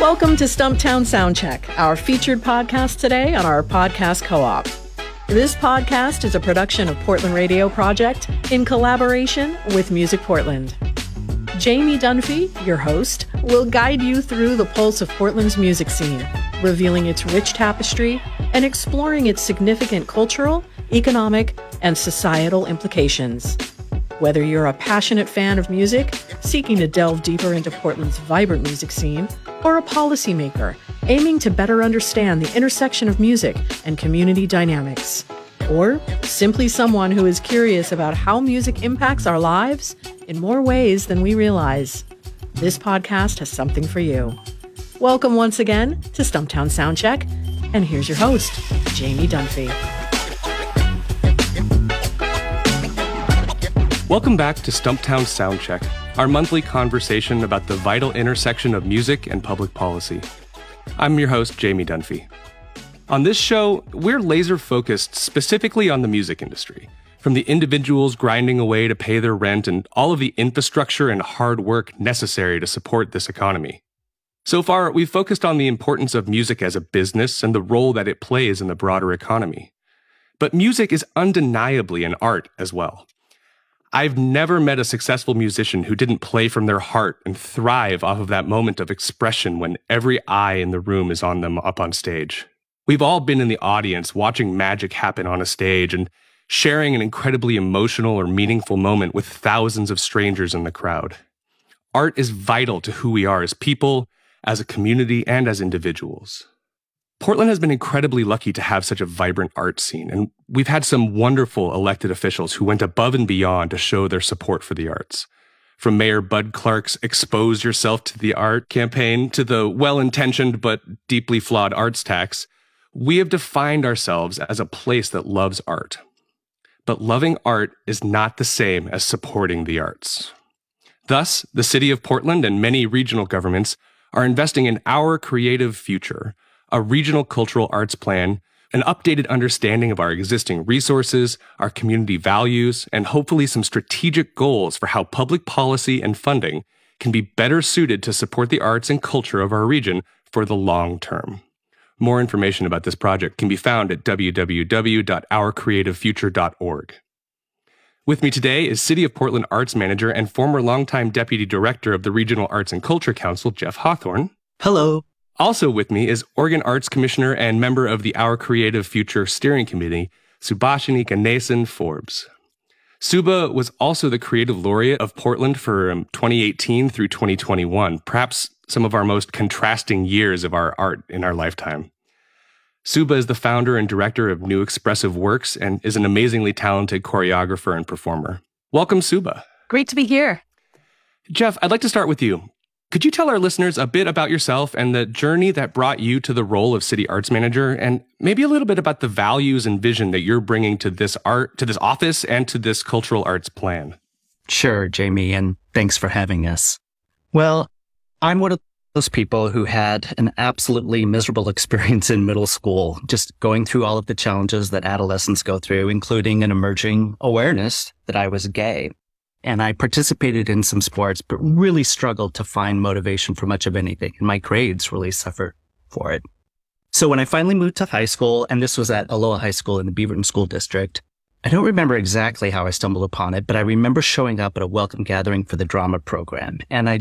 Welcome to Stumptown Soundcheck, our featured podcast today on our podcast co-op. This podcast is a production of Portland Radio Project in collaboration with Music Portland. Jamie Dunphy, your host, will guide you through the pulse of Portland's music scene, revealing its rich tapestry and exploring its significant cultural, economic, and societal implications. Whether you're a passionate fan of music, seeking to delve deeper into Portland's vibrant music scene, or a policymaker aiming to better understand the intersection of music and community dynamics, or simply someone who is curious about how music impacts our lives in more ways than we realize, this podcast has something for you. Welcome once again to Stumptown Soundcheck, and here's your host, Jamie Dunphy. Welcome back to Stumptown Soundcheck, our monthly conversation about the vital intersection of music and public policy. I'm your host, Jamie Dunphy. On this show, we're laser-focused specifically on the music industry, from the individuals grinding away to pay their rent and all of the infrastructure and hard work necessary to support this economy. So far, we've focused on the importance of music as a business and the role that it plays in the broader economy. But music is undeniably an art as well. I've never met a successful musician who didn't play from their heart and thrive off of that moment of expression when every eye in the room is on them up on stage. We've all been in the audience watching magic happen on a stage and sharing an incredibly emotional or meaningful moment with thousands of strangers in the crowd. Art is vital to who we are as people, as a community, and as individuals. Portland has been incredibly lucky to have such a vibrant art scene, and we've had some wonderful elected officials who went above and beyond to show their support for the arts. From Mayor Bud Clark's Expose Yourself to the Art campaign to the well-intentioned but deeply flawed arts tax, we have defined ourselves as a place that loves art. But loving art is not the same as supporting the arts. Thus, the City of Portland and many regional governments are investing in Our Creative Future, a regional cultural arts plan, an updated understanding of our existing resources, our community values, and hopefully some strategic goals for how public policy and funding can be better suited to support the arts and culture of our region for the long term. More information about this project can be found at www.ourcreativefuture.org. With me today is City of Portland Arts Manager and former longtime Deputy Director of the Regional Arts and Culture Council, Jeff Hawthorne. Hello. Also with me is Oregon Arts Commissioner and member of the Our Creative Future Steering Committee, Subashini Ganesan-Forbes. Suba was also the Creative Laureate of Portland for 2018 through 2021, perhaps some of our most contrasting years of our art in our lifetime. Suba is the founder and director of New Expressive Works and is an amazingly talented choreographer and performer. Welcome, Suba. Great to be here. Jeff, I'd like to start with you. Could you tell our listeners a bit about yourself and the journey that brought you to the role of City Arts Manager, and maybe a little bit about the values and vision that you're bringing to this art, to this office, and to this cultural arts plan? Sure, Jamie, and thanks for having us. Well, I'm one of those people who had an absolutely miserable experience in middle school, just going through all of the challenges that adolescents go through, including an emerging awareness that I was gay. And I participated in some sports, but really struggled to find motivation for much of anything. And my grades really suffered for it. So when I finally moved to high school, and this was at Aloha High School in the Beaverton School District, I don't remember exactly how I stumbled upon it, but I remember showing up at a welcome gathering for the drama program. And I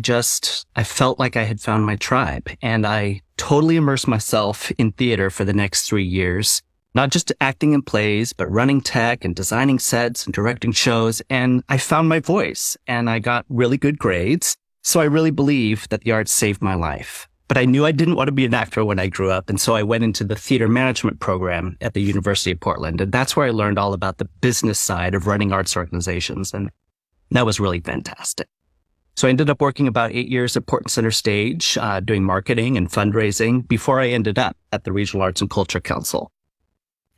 felt like I had found my tribe. And I totally immersed myself in theater for the next 3 years. Not just acting in plays, but running tech and designing sets and directing shows. And I found my voice and I got really good grades. So I really believe that the arts saved my life. But I knew I didn't want to be an actor when I grew up. And so I went into the theater management program at the University of Portland. And that's where I learned all about the business side of running arts organizations. And that was really fantastic. So I ended up working about 8 years at Portland Center Stage, doing marketing and fundraising before I ended up at the Regional Arts and Culture Council.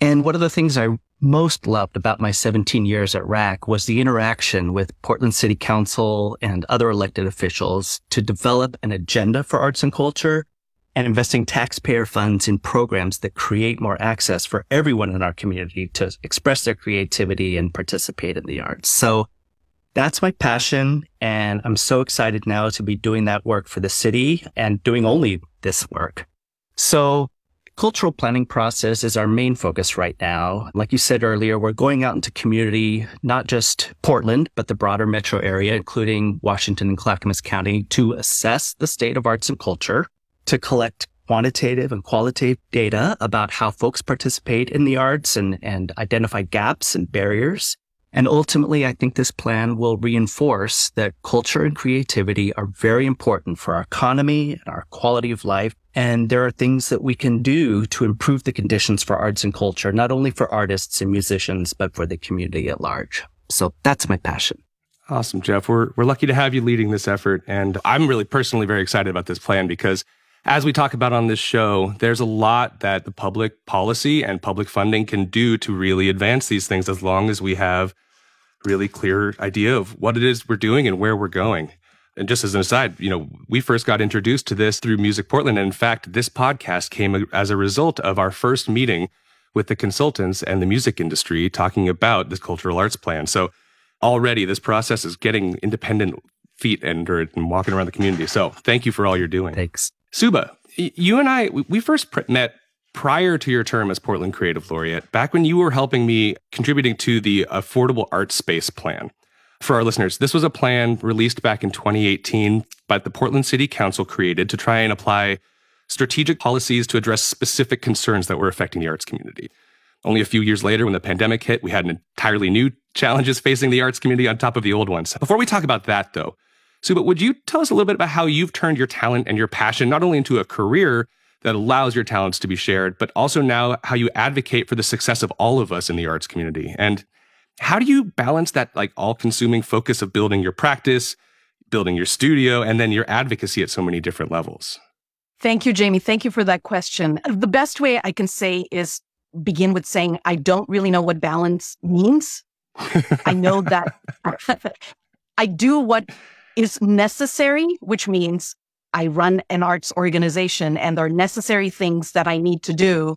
And one of the things I most loved about my 17 years at RAC was the interaction with Portland City Council and other elected officials to develop an agenda for arts and culture and investing taxpayer funds in programs that create more access for everyone in our community to express their creativity and participate in the arts. So That's my passion, and I'm so excited now to be doing that work for the city and doing only this work. So cultural planning process is our main focus right now. Like you said earlier, we're going out into community, not just Portland, but the broader metro area, including Washington and Clackamas County, to assess the state of arts and culture, to collect quantitative and qualitative data about how folks participate in the arts and identify gaps and barriers. And ultimately, I think this plan will reinforce that culture and creativity are very important for our economy and our quality of life. And there are things that we can do to improve the conditions for arts and culture, not only for artists and musicians, but for the community at large. So that's my passion. Awesome, Jeff. We're lucky to have you leading this effort. And I'm really personally very excited about this plan because as we talk about on this show, there's a lot that the public policy and public funding can do to really advance these things as long as we have really clear idea of what it is we're doing and where we're going. And just as an aside, you know, we first got introduced to this through Music Portland. And in fact, this podcast came as a result of our first meeting with the consultants and the music industry talking about this cultural arts plan. So already this process is getting independent feet under it and walking around the community. So thank you for all you're doing. Thanks. Suba, you and I, we first met prior to your term as Portland Creative Laureate, back when you were helping me contributing to the Affordable Arts Space Plan. For our listeners, this was a plan released back in 2018 by the Portland City Council created to try and apply strategic policies to address specific concerns that were affecting the arts community. Only a few years later, when the pandemic hit, we had entirely new challenges facing the arts community on top of the old ones. Before we talk about that, though, Suba, would you tell us a little bit about how you've turned your talent and your passion not only into a career that allows your talents to be shared, but also now how you advocate for the success of all of us in the arts community? And how do you balance that like all-consuming focus of building your practice, building your studio, and then your advocacy at so many different levels? Thank you, Jamie. Thank you for that question. The best way I can say is begin with saying, I don't really know what balance means. I know that I do what is necessary, which means I run an arts organization and there are necessary things that I need to do,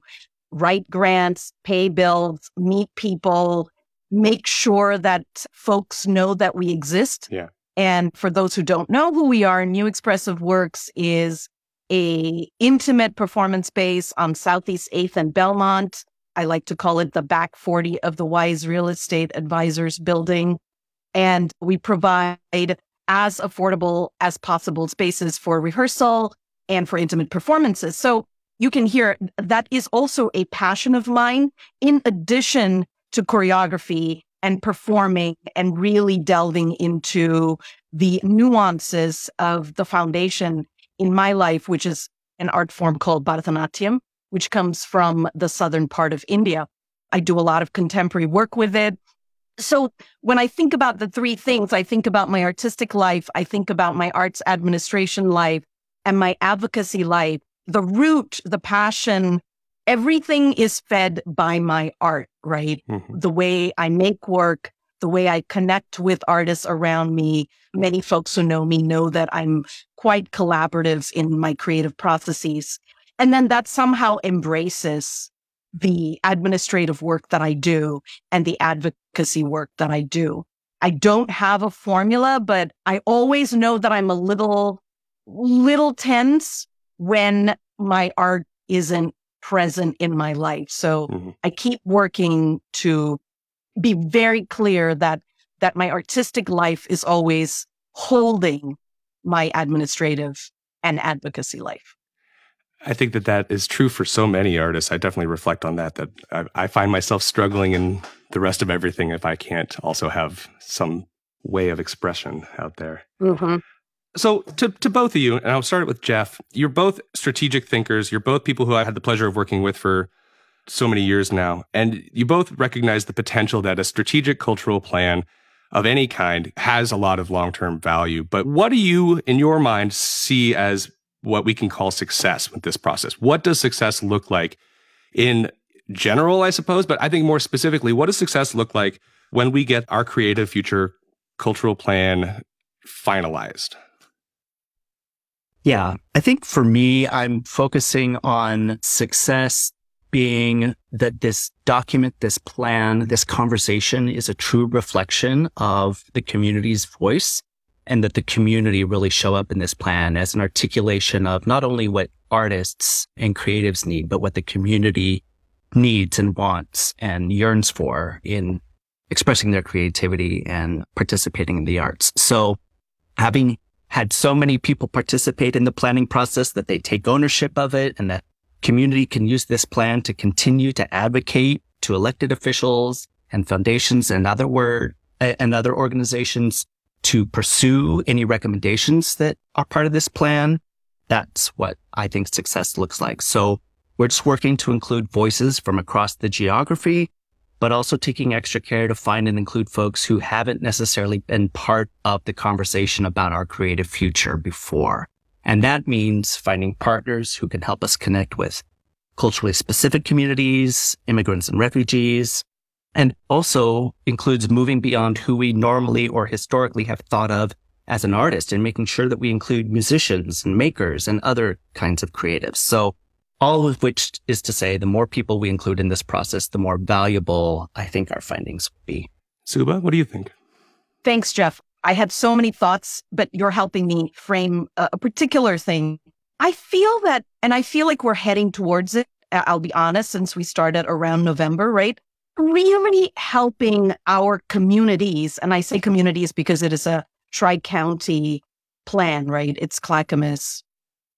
write grants, pay bills, meet people, make sure that folks know that we exist. Yeah. And for those who don't know who we are, New Expressive Works is an intimate performance space on Southeast 8th and Belmont. I like to call it the back 40 of the Wise Real Estate Advisors building. And we provide as affordable as possible spaces for rehearsal and for intimate performances. So you can hear that is also a passion of mine in addition to choreography and performing and really delving into the nuances of the foundation in my life, which is an art form called Bharatanatyam, which comes from the southern part of India. I do a lot of contemporary work with it. So when I think about the three things, I think about my artistic life, I think about my arts administration life, and my advocacy life. The root, the passion, everything is fed by my art, right? Mm-hmm. The way I make work, the way I connect with artists around me. Many folks who know me know that I'm quite collaborative in my creative processes. And then that somehow embraces the administrative work that I do and the advocacy work that I do. I don't have a formula, but I always know that I'm a little tense when my art isn't present in my life. So I keep working to be very clear that my artistic life is always holding my administrative and advocacy life. I think that is true for so many artists. I definitely reflect on that I find myself struggling in the rest of everything if I can't also have some way of expression out there. Mm-hmm. So to both of you, and I'll start with Jeff, you're both strategic thinkers. You're both people who I had the pleasure of working with for so many years now. And you both recognize the potential that a strategic cultural plan of any kind has a lot of long-term value. But what do you, in your mind, see as what we can call success with this process? What does success look like in general, I suppose, but I think more specifically, what does success look like when we get our Creative Future cultural plan finalized? Yeah, I think for me, I'm focusing on success being that this document, this plan, this conversation is a true reflection of the community's voice, and that the community really show up in this plan as an articulation of not only what artists and creatives need, but what the community needs and wants and yearns for in expressing their creativity and participating in the arts. So having had so many people participate in the planning process that they take ownership of it, and that community can use this plan to continue to advocate to elected officials and foundations and other organizations to pursue any recommendations that are part of this plan. That's what I think success looks like. So we're just working to include voices from across the geography, but also taking extra care to find and include folks who haven't necessarily been part of the conversation about our creative future before. And that means finding partners who can help us connect with culturally specific communities, immigrants and refugees, and also includes moving beyond who we normally or historically have thought of as an artist, and making sure that we include musicians and makers and other kinds of creatives. So all of which is to say, the more people we include in this process, the more valuable I think our findings will be. Suba, what do you think? Thanks, Jeff. I had so many thoughts, but you're helping me frame a particular thing. I feel that, and I feel like we're heading towards it, I'll be honest, since we started around November, right? Really helping our communities, and I say communities because it is a tri-county plan, right? It's Clackamas,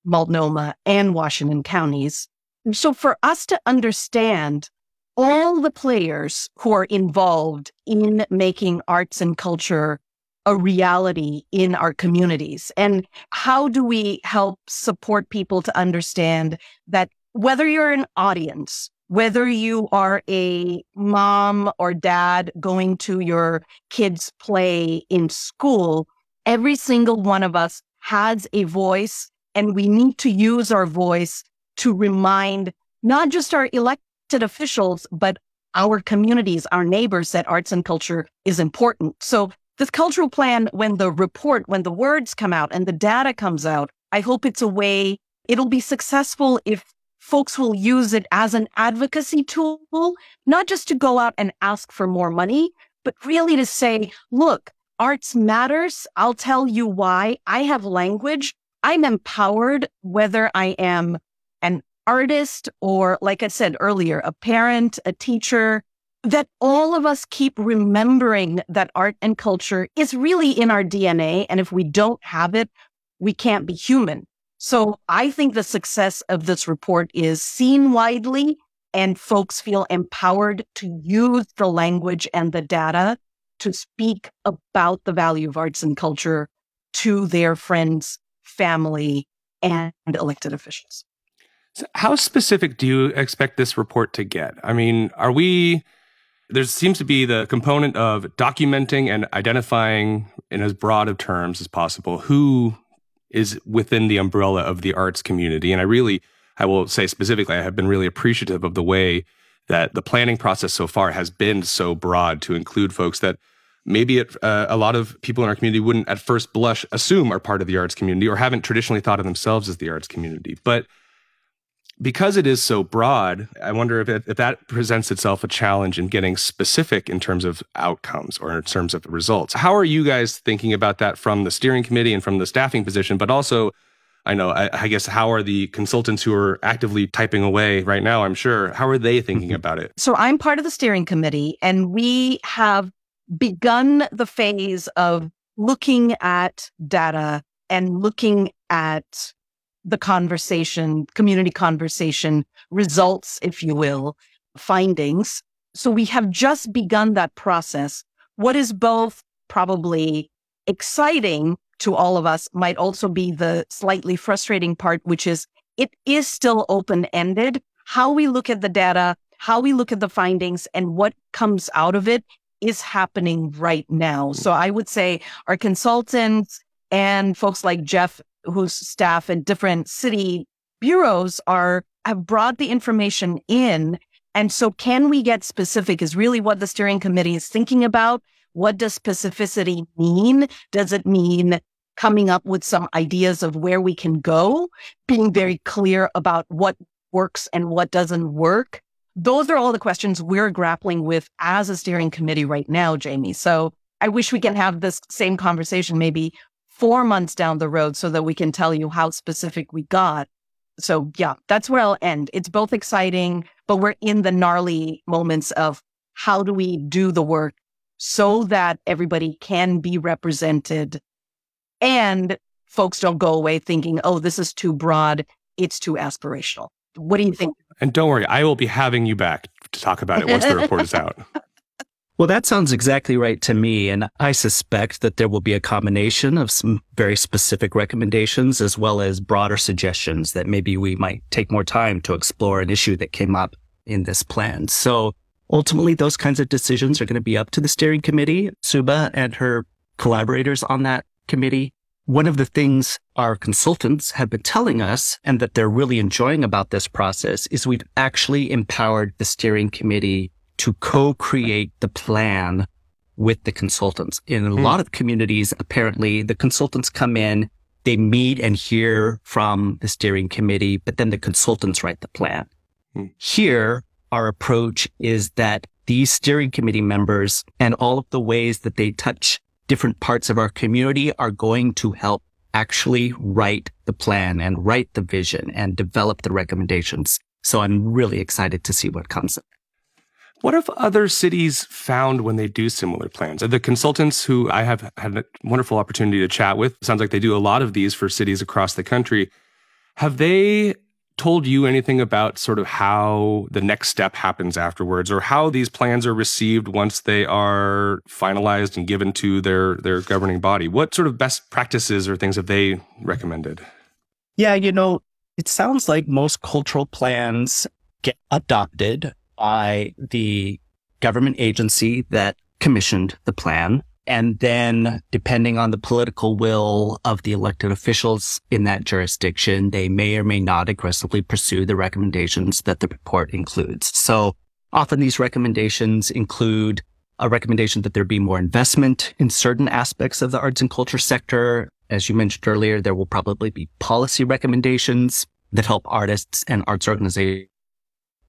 Multnomah, and Washington counties. So for us to understand all the players who are involved in making arts and culture a reality in our communities, and how do we help support people to understand that whether you're an audience, whether you are a mom or dad going to your kids' play in school, every single one of us has a voice, and we need to use our voice to remind not just our elected officials, but our communities, our neighbors, that arts and culture is important. So this cultural plan, when the report, when the words come out and the data comes out, I hope it's a way, it'll be successful if folks will use it as an advocacy tool, not just to go out and ask for more money, but really to say, look, arts matters. I'll tell you why. I have language. I'm empowered, whether I am an artist or, like I said earlier, a parent, a teacher, that all of us keep remembering that art and culture is really in our DNA. And if we don't have it, we can't be human. So I think the success of this report is seen widely, and folks feel empowered to use the language and the data to speak about the value of arts and culture to their friends, family, and elected officials. So how specific do you expect this report to get? I mean, there seems to be the component of documenting and identifying in as broad of terms as possible who is within the umbrella of the arts community. And I will say specifically, I have been really appreciative of the way that the planning process so far has been so broad to include folks that maybe a lot of people in our community wouldn't at first blush assume are part of the arts community or haven't traditionally thought of themselves as the arts community. But because it is so broad, I wonder if that presents itself a challenge in getting specific in terms of outcomes or in terms of results. How are you guys thinking about that from the steering committee and from the staffing position? But also, I guess, how are the consultants who are actively typing away right now, I'm sure, how are they thinking about it? So I'm part of the steering committee, and we have begun the phase of looking at data and looking at the conversation, community conversation results, if you will, findings. So we have just begun that process. What is both probably exciting to all of us might also be the slightly frustrating part, which is it is still open-ended. How we look at the data, how we look at the findings, and what comes out of it is happening right now. So I would say our consultants and folks like Jeff, whose staff and different city bureaus have brought the information in. And so can we get specific is really what the steering committee is thinking about. What does specificity mean? Does it mean coming up with some ideas of where we can go, being very clear about what works and what doesn't work? those are all the questions we're grappling with as a steering committee right now, Jamie. So I wish we can have this same conversation maybe 4 months down the road so that we can tell you how specific we got. So yeah, that's where I'll end. It's both exciting, but we're in the gnarly moments of how do we do the work so that everybody can be represented and folks don't go away thinking, oh, this is too broad, it's too aspirational. What do you think? And don't worry, I will be having you back to talk about it once the report is out. Well, that sounds exactly right to me. And I suspect that there will be a combination of some very specific recommendations as well as broader suggestions that maybe we might take more time to explore an issue that came up in this plan. So ultimately, those kinds of decisions are going to be up to the steering committee, Suba and her collaborators on that committee. One of the things our consultants have been telling us and that they're really enjoying about this process is we've actually empowered the steering committee to co-create the plan with the consultants. In a lot of communities, apparently, the consultants come in, they meet and hear from the steering committee, but then the consultants write the plan. Here, our approach is that these steering committee members and all of the ways that they touch different parts of our community are going to help actually write the plan and write the vision and develop the recommendations. So I'm really excited to see what comes up. What have other cities found when they do similar plans? The consultants who I have had a wonderful opportunity to chat with, sounds like they do a lot of these for cities across the country. Have they told you anything about sort of how the next step happens afterwards or how these plans are received once they are finalized and given to their governing body? What sort of best practices or things have they recommended? Yeah, it sounds like most cultural plans get adopted by the government agency that commissioned the plan. And then, depending on the political will of the elected officials in that jurisdiction, they may or may not aggressively pursue the recommendations that the report includes. So often these recommendations include a recommendation that there be more investment in certain aspects of the arts and culture sector. As you mentioned earlier, there will probably be policy recommendations that help artists and arts organizations.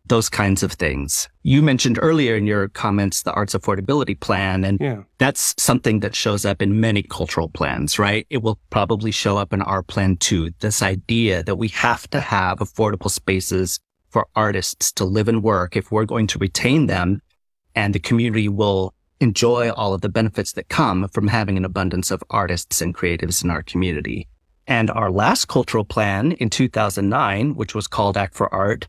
Those kinds of things. You mentioned earlier in your comments the arts affordability plan, and that's something that shows up in many cultural plans, right? It will probably show up in our plan too, this idea that we have to have affordable spaces for artists to live and work if we're going to retain them, and the community will enjoy all of the benefits that come from having an abundance of artists and creatives in our community. And our last cultural plan in 2009, which was called Act for Art,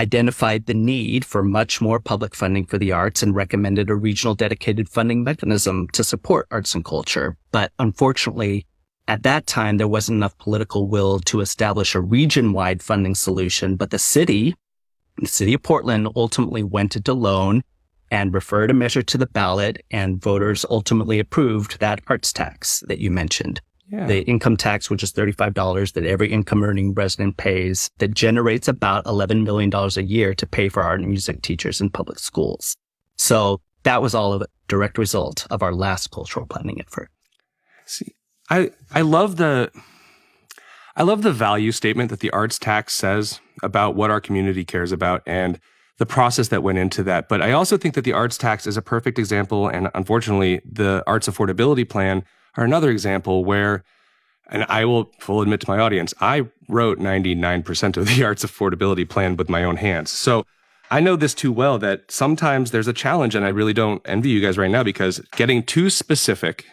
identified the need for much more public funding for the arts and recommended a regional dedicated funding mechanism to support arts and culture. But unfortunately, at that time, there wasn't enough political will to establish a region-wide funding solution. But the city of Portland ultimately went it alone and referred a measure to the ballot, and voters ultimately approved that arts tax that you mentioned. Yeah. The income tax, which is $35 that every income-earning resident pays, that generates about $11 million a year to pay for art and music teachers in public schools. So that was all a direct result of our last cultural planning effort. See, I love the value statement that the arts tax says about what our community cares about and the process that went into that. But I also think that the arts tax is a perfect example, and unfortunately, the arts affordability plan are another example where, and I will full admit to my audience, I wrote 99% of the arts affordability plan with my own hands. So I know this too well that sometimes there's a challenge, and I really don't envy you guys right now because getting too specific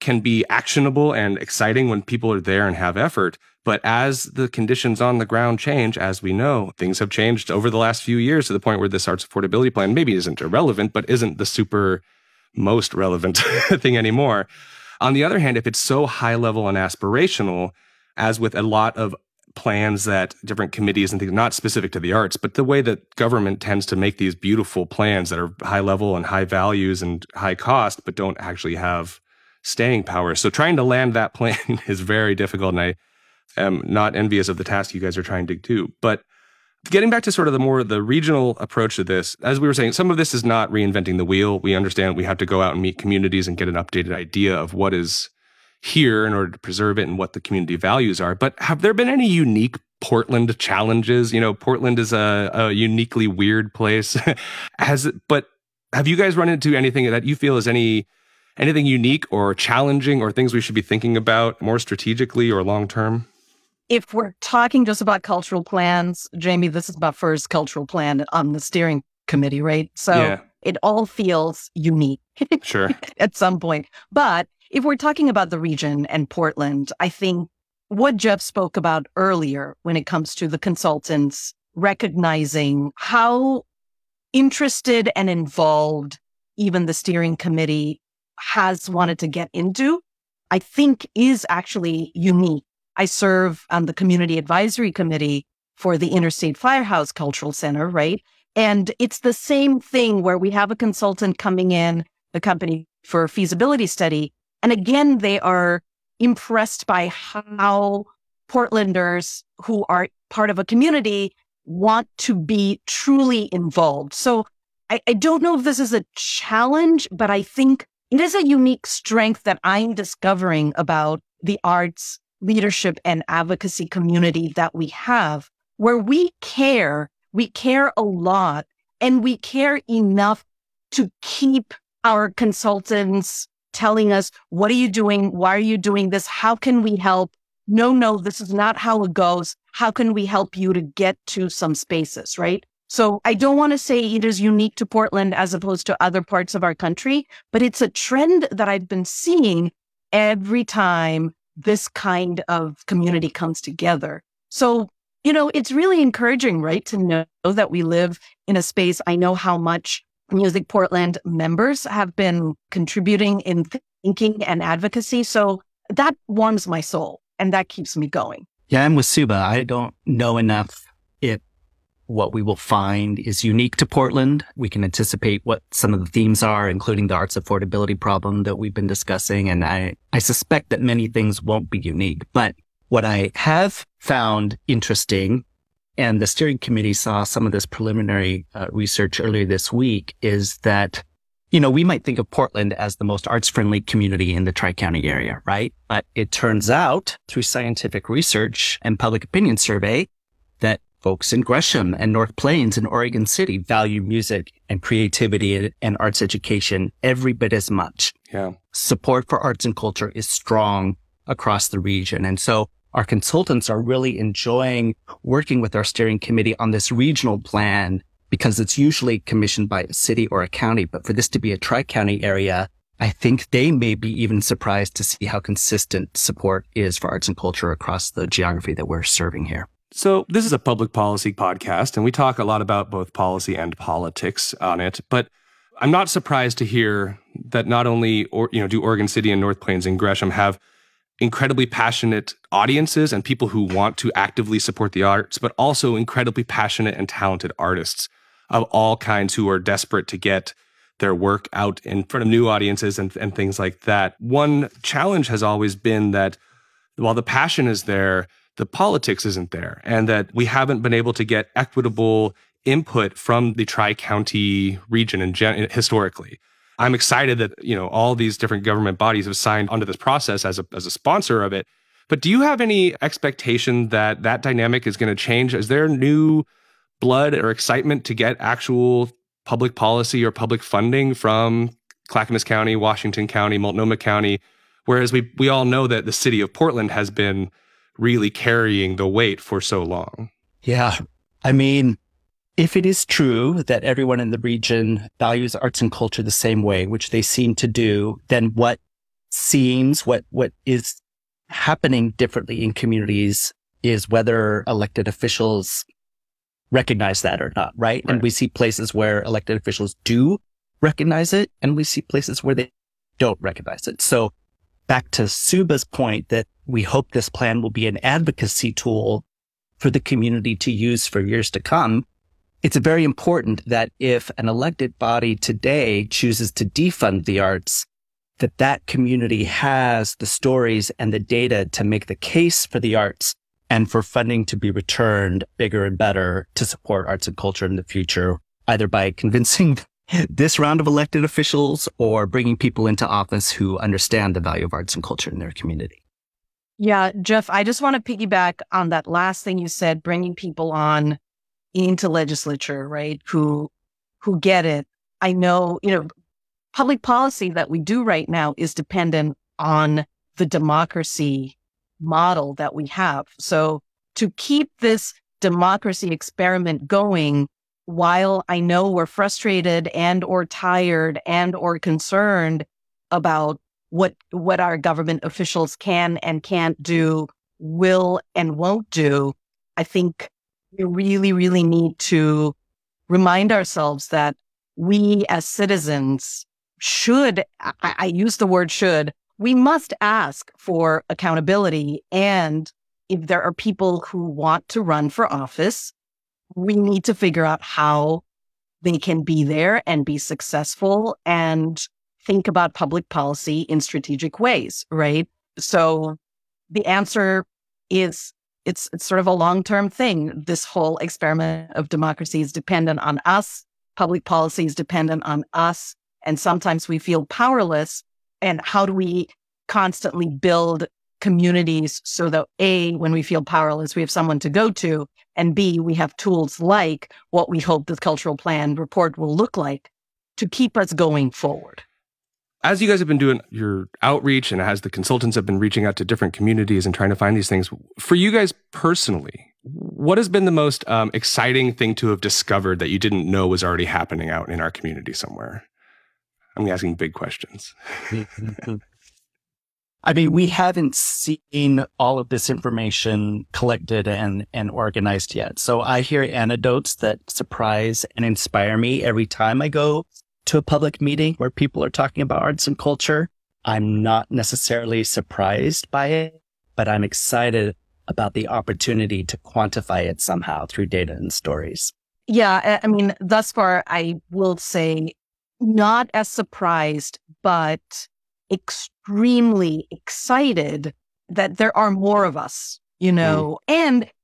can be actionable and exciting when people are there and have effort. But as the conditions on the ground change, as we know, things have changed over the last few years to the point where this arts affordability plan maybe isn't irrelevant, but isn't the super most relevant thing anymore. On the other hand, if it's so high level and aspirational, as with a lot of plans that different committees and things, not specific to the arts, but the way that government tends to make these beautiful plans that are high level and high values and high cost, but don't actually have staying power. So trying to land that plan is very difficult, and I am not envious of the task you guys are trying to do. But getting back to sort of the regional approach to this, as we were saying, some of this is not reinventing the wheel. We understand we have to go out and meet communities and get an updated idea of what is here in order to preserve it and what the community values are. But have there been any unique Portland challenges. You know, Portland is a uniquely weird place. But have you guys run into anything that you feel is anything unique or challenging, or things we should be thinking about more strategically or long term? If we're talking just about cultural plans, Jamie, this is my first cultural plan on the steering committee, right? So yeah. It all feels unique, sure, at some point. But if we're talking about the region and Portland, I think what Jeff spoke about earlier when it comes to the consultants recognizing how interested and involved even the steering committee has wanted to get into, I think is actually unique. I serve on the community advisory committee for the Interstate Firehouse Cultural Center, right? And it's the same thing where we have a consultant coming in, a company, for a feasibility study. And again, they are impressed by how Portlanders who are part of a community want to be truly involved. So I don't know if this is a challenge, but I think it is a unique strength that I'm discovering about the arts leadership and advocacy community that we have, where we care a lot, and we care enough to keep our consultants telling us, what are you doing? Why are you doing this? How can we help? No, this is not how it goes. How can we help you to get to some spaces, right? So I don't want to say it is unique to Portland as opposed to other parts of our country, but it's a trend that I've been seeing every time this kind of community comes together. So, you know, it's really encouraging, right, to know that we live in a space. I know how much Music Portland members have been contributing in thinking and advocacy. So that warms my soul and that keeps me going. Yeah, I'm with Suba. I don't know enough what we will find is unique to Portland. We can anticipate what some of the themes are, including the arts affordability problem that we've been discussing. And I suspect that many things won't be unique. But what I have found interesting, and the steering committee saw some of this preliminary research earlier this week, is that, you know, we might think of Portland as the most arts-friendly community in the Tri-County area, right? But it turns out, through scientific research and public opinion survey, that folks in Gresham and North Plains and Oregon City value music and creativity and arts education every bit as much. Yeah. Support for arts and culture is strong across the region. And so our consultants are really enjoying working with our steering committee on this regional plan, because it's usually commissioned by a city or a county. But for this to be a tri-county area, I think they may be even surprised to see how consistent support is for arts and culture across the geography that we're serving here. So this is a public policy podcast, and we talk a lot about both policy and politics on it. But I'm not surprised to hear that not only do Oregon City and North Plains and Gresham have incredibly passionate audiences and people who want to actively support the arts, but also incredibly passionate and talented artists of all kinds who are desperate to get their work out in front of new audiences and things like that. One challenge has always been that while the passion is there, the politics isn't there, and that we haven't been able to get equitable input from the tri-county region historically. I'm excited that, you know, all these different government bodies have signed onto this process as a sponsor of it. But do you have any expectation that that dynamic is going to change? Is there new blood or excitement to get actual public policy or public funding from Clackamas County, Washington County, Multnomah County? Whereas we all know that the city of Portland has been really carrying the weight for so long. Yeah. I mean, if it is true that everyone in the region values arts and culture the same way, which they seem to do, then what is happening differently in communities is whether elected officials recognize that or not, right? And we see places where elected officials do recognize it, and we see places where they don't recognize it. So back to Suba's point that we hope this plan will be an advocacy tool for the community to use for years to come. It's very important that if an elected body today chooses to defund the arts, that community has the stories and the data to make the case for the arts and for funding to be returned bigger and better to support arts and culture in the future, either by convincing this round of elected officials or bringing people into office who understand the value of arts and culture in their community. Yeah, Jeff, I just want to piggyback on that last thing you said, bringing people on into legislature, right, who get it. I know, public policy that we do right now is dependent on the democracy model that we have. So to keep this democracy experiment going, while I know we're frustrated and or tired and or concerned about what our government officials can and can't do, will and won't do, I think we really, really need to remind ourselves that we as citizens should, I use the word should, we must ask for accountability. And if there are people who want to run for office, we need to figure out how they can be there and be successful and think about public policy in strategic ways, right? So the answer is, it's sort of a long-term thing. This whole experiment of democracy is dependent on us. Public policy is dependent on us. And sometimes we feel powerless. And how do we constantly build communities so that A, when we feel powerless, we have someone to go to, and B, we have tools like what we hope the cultural plan report will look like to keep us going forward. As you guys have been doing your outreach and as the consultants have been reaching out to different communities and trying to find these things, for you guys personally, what has been the most exciting thing to have discovered that you didn't know was already happening out in our community somewhere? I'm asking big questions. I mean, we haven't seen all of this information collected and organized yet. So I hear anecdotes that surprise and inspire me every time I go to a public meeting where people are talking about arts and culture. I'm not necessarily surprised by it, but I'm excited about the opportunity to quantify it somehow through data and stories. Yeah, I mean, thus far, I will say not as surprised, but extremely excited that there are more of us, And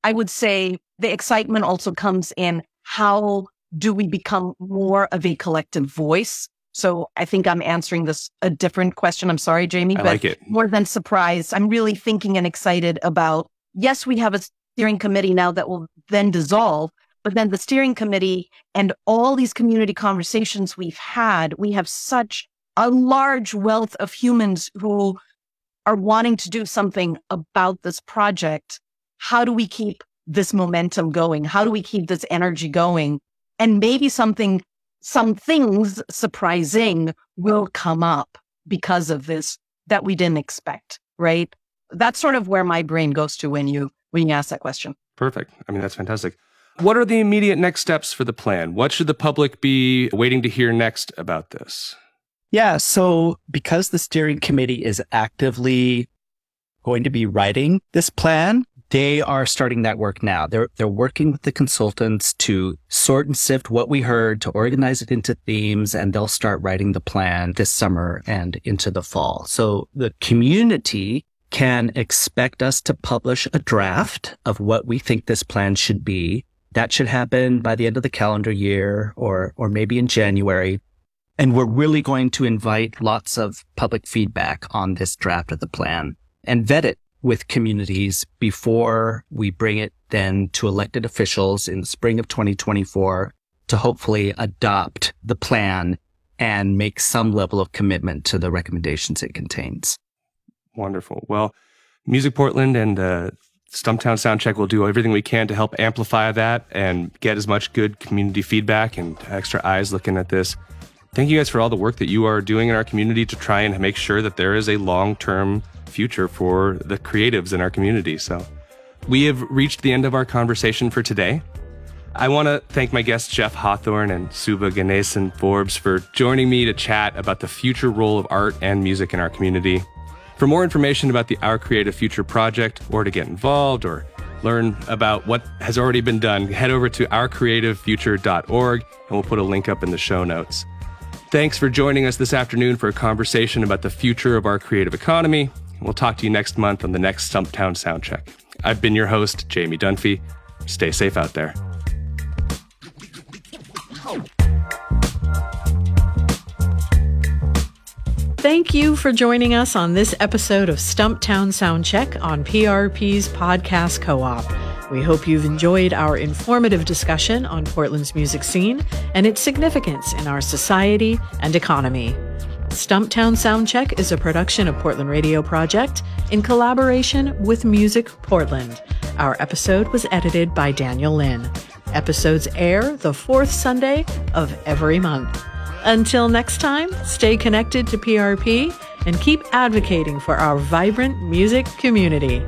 I would say the excitement also comes in how do we become more of a collective voice? So I think I'm answering this a different question. I'm sorry, Jamie, but like it. More than surprised. I'm really thinking and excited about, yes, we have a steering committee now that will then dissolve, but then the steering committee and all these community conversations we've had, we have such a large wealth of humans who are wanting to do something about this project. How do we keep this momentum going? How do we keep this energy going? And maybe some things surprising will come up because of this that we didn't expect, right? That's sort of where my brain goes to when you ask that question. Perfect. I mean, that's fantastic. What are the immediate next steps for the plan? What should the public be waiting to hear next about this? Yeah, so because the steering committee is actively going to be writing this plan, they are starting that work now. They're working with the consultants to sort and sift what we heard, to organize it into themes, and they'll start writing the plan this summer and into the fall. So the community can expect us to publish a draft of what we think this plan should be. That should happen by the end of the calendar year or maybe in January. And we're really going to invite lots of public feedback on this draft of the plan and vet it with communities before we bring it then to elected officials in the spring of 2024 to hopefully adopt the plan and make some level of commitment to the recommendations it contains. Wonderful. Well, Music Portland and the Stumptown Soundcheck will do everything we can to help amplify that and get as much good community feedback and extra eyes looking at this. Thank you guys for all the work that you are doing in our community to try and make sure that there is a long-term future for the creatives in our community. So we have reached the end of our conversation for today. I want to thank my guests, Jeff Hawthorne and Subashini Ganesan-Forbes, for joining me to chat about the future role of art and music in our community. For more information about the Our Creative Future project, or to get involved or learn about what has already been done, head over to ourcreativefuture.org and we'll put a link up in the show notes. Thanks for joining us this afternoon for a conversation about the future of our creative economy. We'll talk to you next month on the next Stumptown Soundcheck. I've been your host, Jamie Dunphy. Stay safe out there. Thank you for joining us on this episode of Stumptown Soundcheck on PRP's Podcast Co-op. We hope you've enjoyed our informative discussion on Portland's music scene and its significance in our society and economy. Stumptown Soundcheck is a production of Portland Radio Project in collaboration with Music Portland. Our episode was edited by Daniel Lynn. Episodes air the fourth Sunday of every month. Until next time, stay connected to PRP and keep advocating for our vibrant music community.